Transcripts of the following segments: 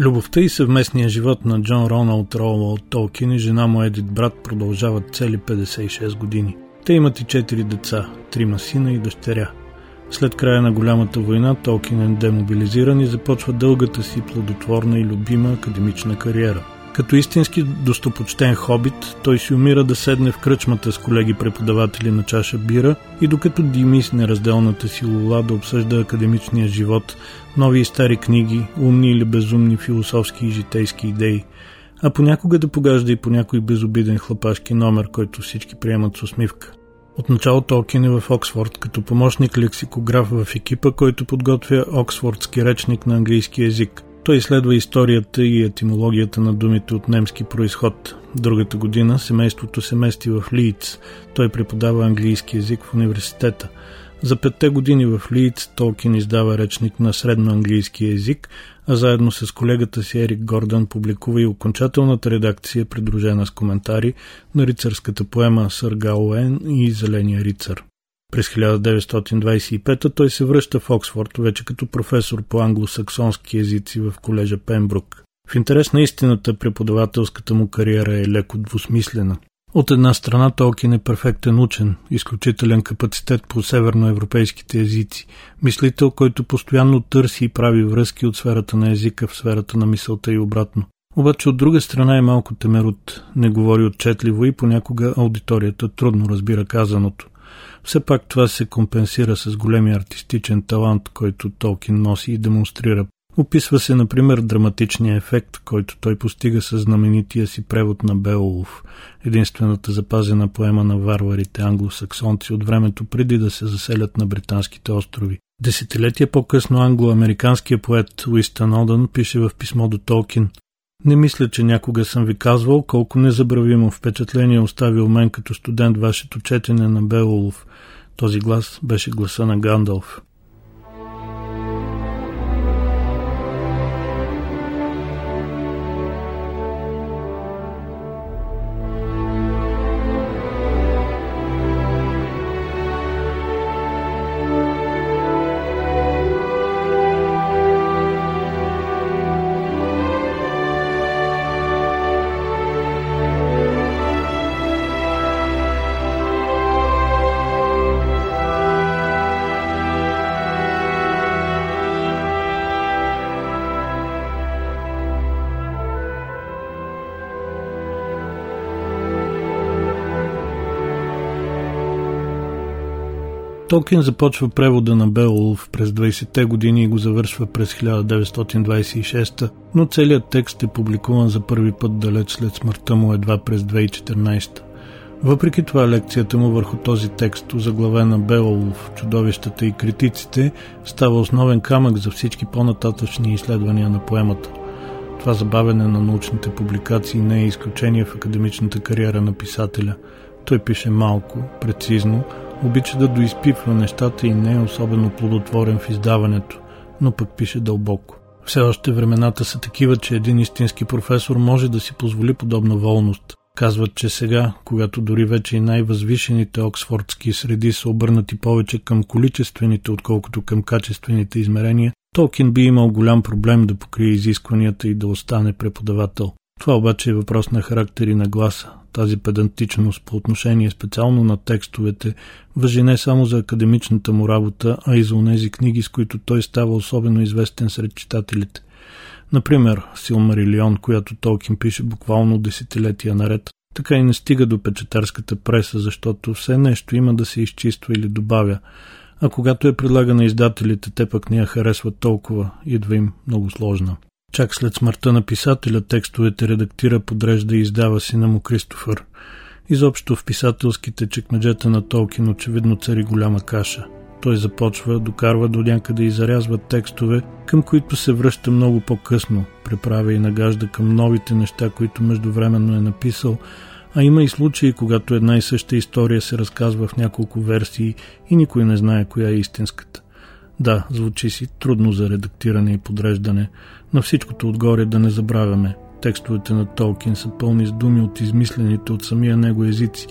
Любовта и съвместния живот на Джон Роналд Ройъл Толкин и жена му Едит Брат продължават цели 56 години. Те имат и 4 деца, 3 сина и дъщеря. След края на голямата война Толкин е демобилизиран и започва дългата си плодотворна и любима академична кариера. Като истински достопочтен хобит, той си умира да седне в кръчмата с колеги-преподаватели на чаша бира и докато дими с неразделната си лула да обсъжда академичния живот, нови и стари книги, умни или безумни философски и житейски идеи, а понякога да погажда и по някой безобиден хлапашки номер, който всички приемат с усмивка. Отначало Толкин е в Оксфорд като помощник-лексикограф в екипа, който подготвя Оксфордски речник на английски език. Той изследва историята и етимологията на думите от немски произход. Другата година семейството се мести в Лийдс. Той преподава английски език в университета. За 5 години в Лийдс Толкин издава речник на средноанглийски език, а заедно с колегата си Ерик Гордън публикува и окончателната редакция, придружена с коментари на рицарската поема «Сър Галоен» и «Зеления рицар». През 1925 той се връща в Оксфорд, вече като професор по англосаксонски езици в Колежа Пембрук. В интерес на истината, преподавателската му кариера е леко двусмислена. От една страна Толкин е перфектен учен, изключителен капацитет по северноевропейските езици, мислител, който постоянно търси и прави връзки от сферата на езика в сферата на мисълта и обратно. Обаче от друга страна е малко темерут, не говори отчетливо и понякога аудиторията трудно разбира казаното. Все пак това се компенсира с големия артистичен талант, който Толкин носи и демонстрира. Описва се, например, драматичния ефект, който той постига с знаменития си превод на Беовулф, единствената запазена поема на варварите англосаксонци от времето преди да се заселят на британските острови. Десетилетия по-късно англо-американският поет Уистън Оден пише в писмо до Толкин: „Не мисля, че някога съм ви казвал колко незабравимо впечатление оставил мен като студент вашето четене на Беовулф. Този глас беше гласа на Гандалф.“ Толкин започва превода на Беовулф през 20-те години и го завършва през 1926, но целият текст е публикуван за първи път далеч след смъртта му едва през 2014. Въпреки това лекцията му върху този текст, озаглавена Беовулф, чудовищата и критиците, става основен камък за всички по-нататъчни изследвания на поемата. Това забавене на научните публикации не е изключение в академичната кариера на писателя. Той пише малко, прецизно, обича да доизпипва нещата и не е особено плодотворен в издаването, но пък пише дълбоко. Все още времената са такива, че един истински професор може да си позволи подобна волност. Казват, че сега, когато дори вече и най-възвишените оксфордски среди са обърнати повече към количествените, отколкото към качествените измерения, Толкин би имал голям проблем да покрие изискванията и да остане преподавател. Това обаче е въпрос на характер и на гласа. Тази педантичност по отношение специално на текстовете важи не само за академичната му работа, а и за онези книги, с които той става особено известен сред читателите. Например, Силмарилион, която Толкин пише буквално десетилетия наред, така и не стига до печатарската преса, защото все нещо има да се изчиства или добавя. А когато я предлага на издателите, те пък не я харесват толкова, идва им много сложна. Чак след смъртта на писателя текстовете редактира, подрежда и издава сина му Кристофър. Изобщо в писателските чекмеджета на Толкин очевидно цари голяма каша. Той започва, докарва до някъде и зарязва текстове, към които се връща много по-късно, преправя и нагажда към новите неща, които междувременно е написал, а има и случаи, когато една и съща история се разказва в няколко версии и никой не знае коя е истинската. Да, звучи си трудно за редактиране и подреждане, но всичкото отгоре да не забравяме. Текстовете на Толкин са пълни с думи от измислените от самия него езици,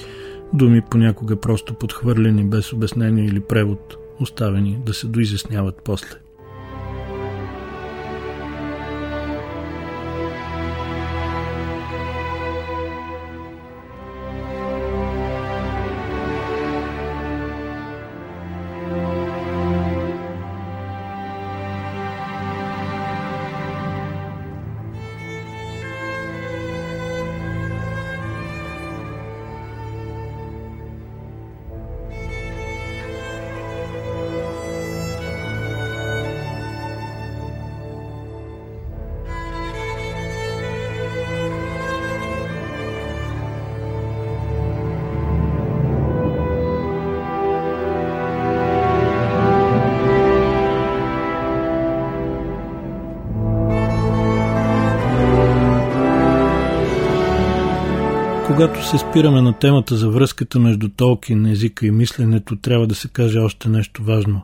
думи понякога просто подхвърлени без обяснение или превод, оставени да се доизясняват после. Когато се спираме на темата за връзката между Толкин, езика и мисленето, трябва да се каже още нещо важно.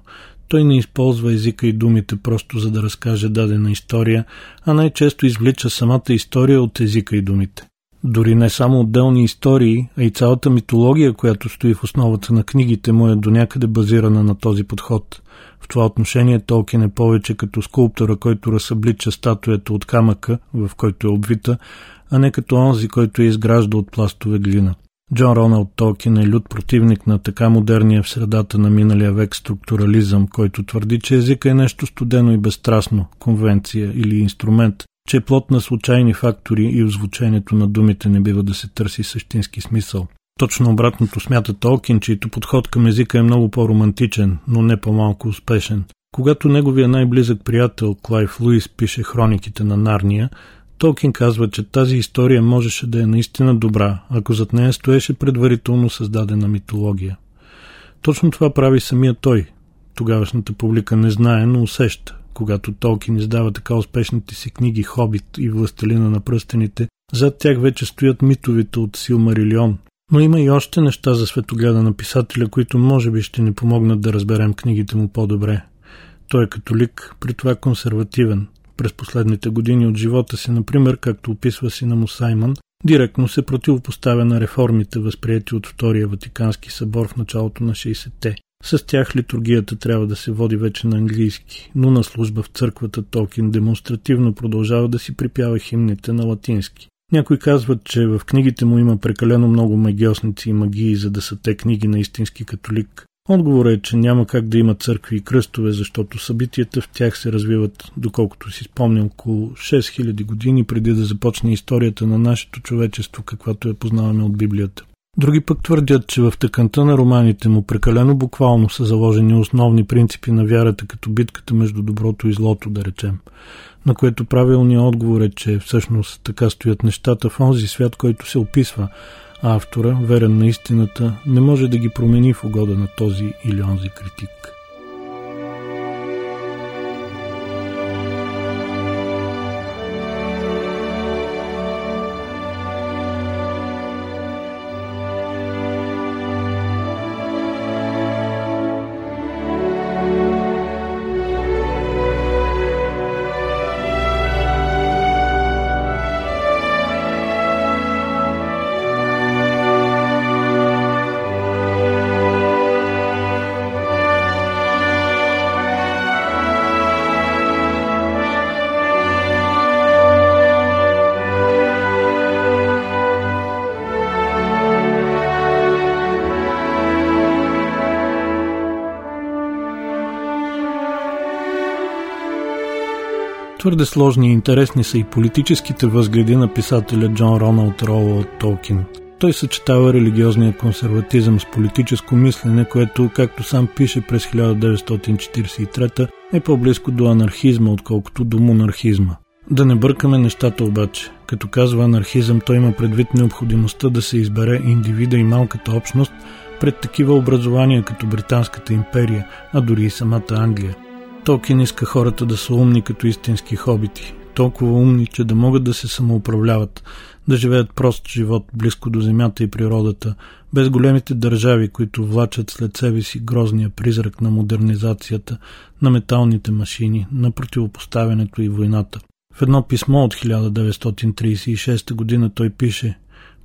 Той не използва езика и думите просто за да разкаже дадена история, а най-често извлича самата история от езика и думите. Дори не само отделни истории, а и цялата митология, която стои в основата на книгите му, е до някъде базирана на този подход. В това отношение Толкин е повече като скулптора, който разсъблича статуята от камъка, в който е обвита, а не като онзи, който я изгражда от пластове глина. Джон Роналд Толкин е лют противник на така модерния в средата на миналия век структурализъм, който твърди, че езика е нещо студено и безстрастно, конвенция или инструмент, че е плод на случайни фактори и в звучението на думите не бива да се търси същински смисъл. Точно обратното смята Толкин, чийто подход към езика е много по-романтичен, но не по-малко успешен. Когато неговия най-близък приятел Клайв Луис пише Хрониките на Нарния, Толкин казва, че тази история можеше да е наистина добра, ако зад нея стоеше предварително създадена митология. Точно това прави самия той. Тогавашната публика не знае, но усеща. Когато Толкин издава така успешните си книги «Хобит» и «Властелина на пръстените», зад тях вече стоят митовите от Силмарилион. Но има и още неща за светогледа на писателя, които може би ще ни помогнат да разберем книгите му по-добре. Той е католик, при това консервативен. През последните години от живота си, например, както описва сина му Саймън, директно се противопоставя на реформите, възприети от Втория Ватикански събор в началото на 60-те. С тях литургията трябва да се води вече на английски, но на служба в църквата Толкин демонстративно продължава да си припява химните на латински. Някои казват, че в книгите му има прекалено много магиосници и магии, за да са те книги на истински католик. Отговорът е, че няма как да има църкви и кръстове, защото събитията в тях се развиват, доколкото си спомням, около 6000 години преди да започне историята на нашето човечество, каквато я познаваме от Библията. Други пък твърдят, че в тъканта на романите му прекалено буквално са заложени основни принципи на вярата, като битката между доброто и злото, да речем. На което правилният отговор е, че всъщност така стоят нещата в онзи свят, който се описва, а автора, верен на истината, не може да ги промени в угода на този или онзи критик. Твърде сложни и интересни са и политическите възгледи на писателя Джон Роналд Ройъл Толкин. Той съчетава религиозния консерватизъм с политическо мислене, което, както сам пише през 1943, е по-близко до анархизма, отколкото до монархизма. Да не бъркаме нещата обаче. Като казва анархизъм, той има предвид необходимостта да се избере индивида и малката общност пред такива образования като Британската империя, а дори и самата Англия. Толкин иска хората да са умни като истински хобити. Толкова умни, че да могат да се самоуправляват, да живеят прост живот, близко до земята и природата, без големите държави, които влачат след себе си грозния призрак на модернизацията, на металните машини, на противопоставянето и войната. В едно писмо от 1936 година той пише: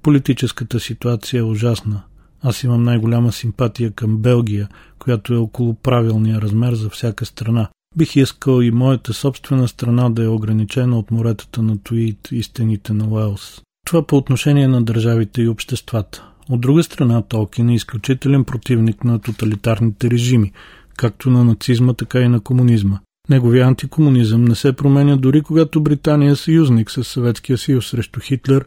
„Политическата ситуация е ужасна. Аз имам най-голяма симпатия към Белгия, която е около правилния размер за всяка страна. Бих искал и моята собствена страна да е ограничена от моретата на Туид и стените на Уелс.“ Това по отношение на държавите и обществата. От друга страна, Толкин е изключителен противник на тоталитарните режими, както на нацизма, така и на комунизма. Неговия антикомунизъм не се променя дори когато Британия е съюзник с Съветския съюз срещу Хитлер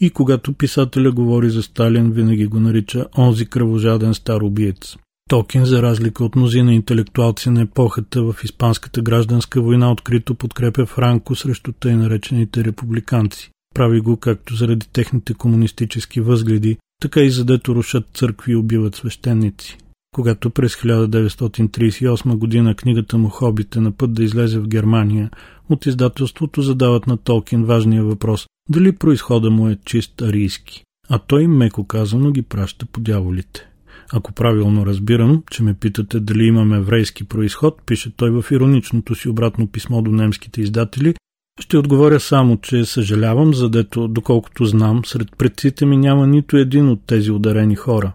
и когато писателя говори за Сталин, винаги го нарича онзи кръвожаден стар убиец. Толкин, за разлика от мнозина интелектуалци на епохата, в Испанската гражданска война открито подкрепя Франко срещу тъй наречените републиканци. Прави го както заради техните комунистически възгледи, така и задето рушат църкви и убиват свещеници. Когато през 1938 година книгата му «Хобит» е на път да излезе в Германия, от издателството задават на Толкин важния въпрос – дали произхода му е чист арийски. А той, меко казано, ги праща по дяволите. „Ако правилно разбирам, че ме питате дали имам еврейски произход“, пише той в ироничното си обратно писмо до немските издатели, „ще отговоря само, че съжалявам, задето, доколкото знам, сред предците ми няма нито един от тези ударени хора.“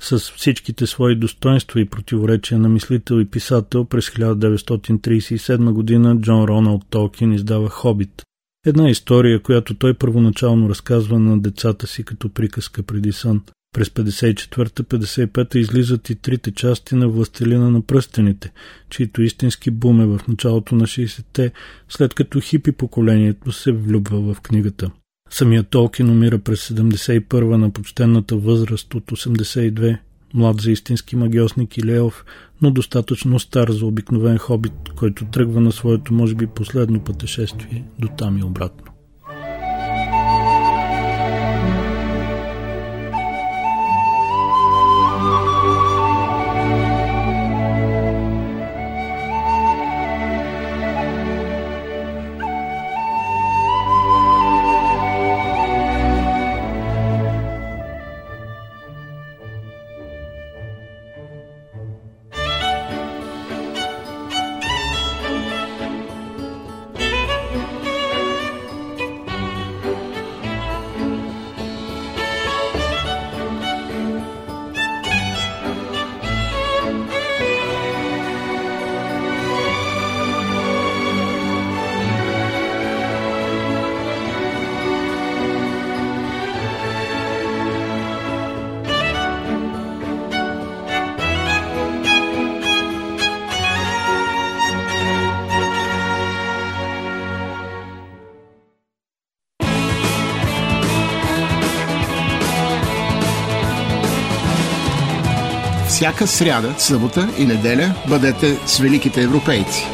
С всичките свои достоинства и противоречия на мислител и писател, през 1937 година Джон Роналд Толкин издава «Хобит». Една история, която той първоначално разказва на децата си като приказка преди сън. През 1954-1955 излизат и трите части на «Властелина на пръстените», чието истински бум е в началото на 60-те, след като хипи поколението се влюбва в книгата. Самият Толкин умира през 1971 на почтенната възраст от 82, млад за истински магиосник и леов, но достатъчно стар за обикновен хобит, който тръгва на своето, може би, последно пътешествие до там и обратно. Всяка сряда, събота и неделя бъдете с Великите европейци.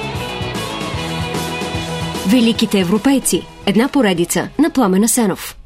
Великите европейци – една поредица на Пламен Асенов.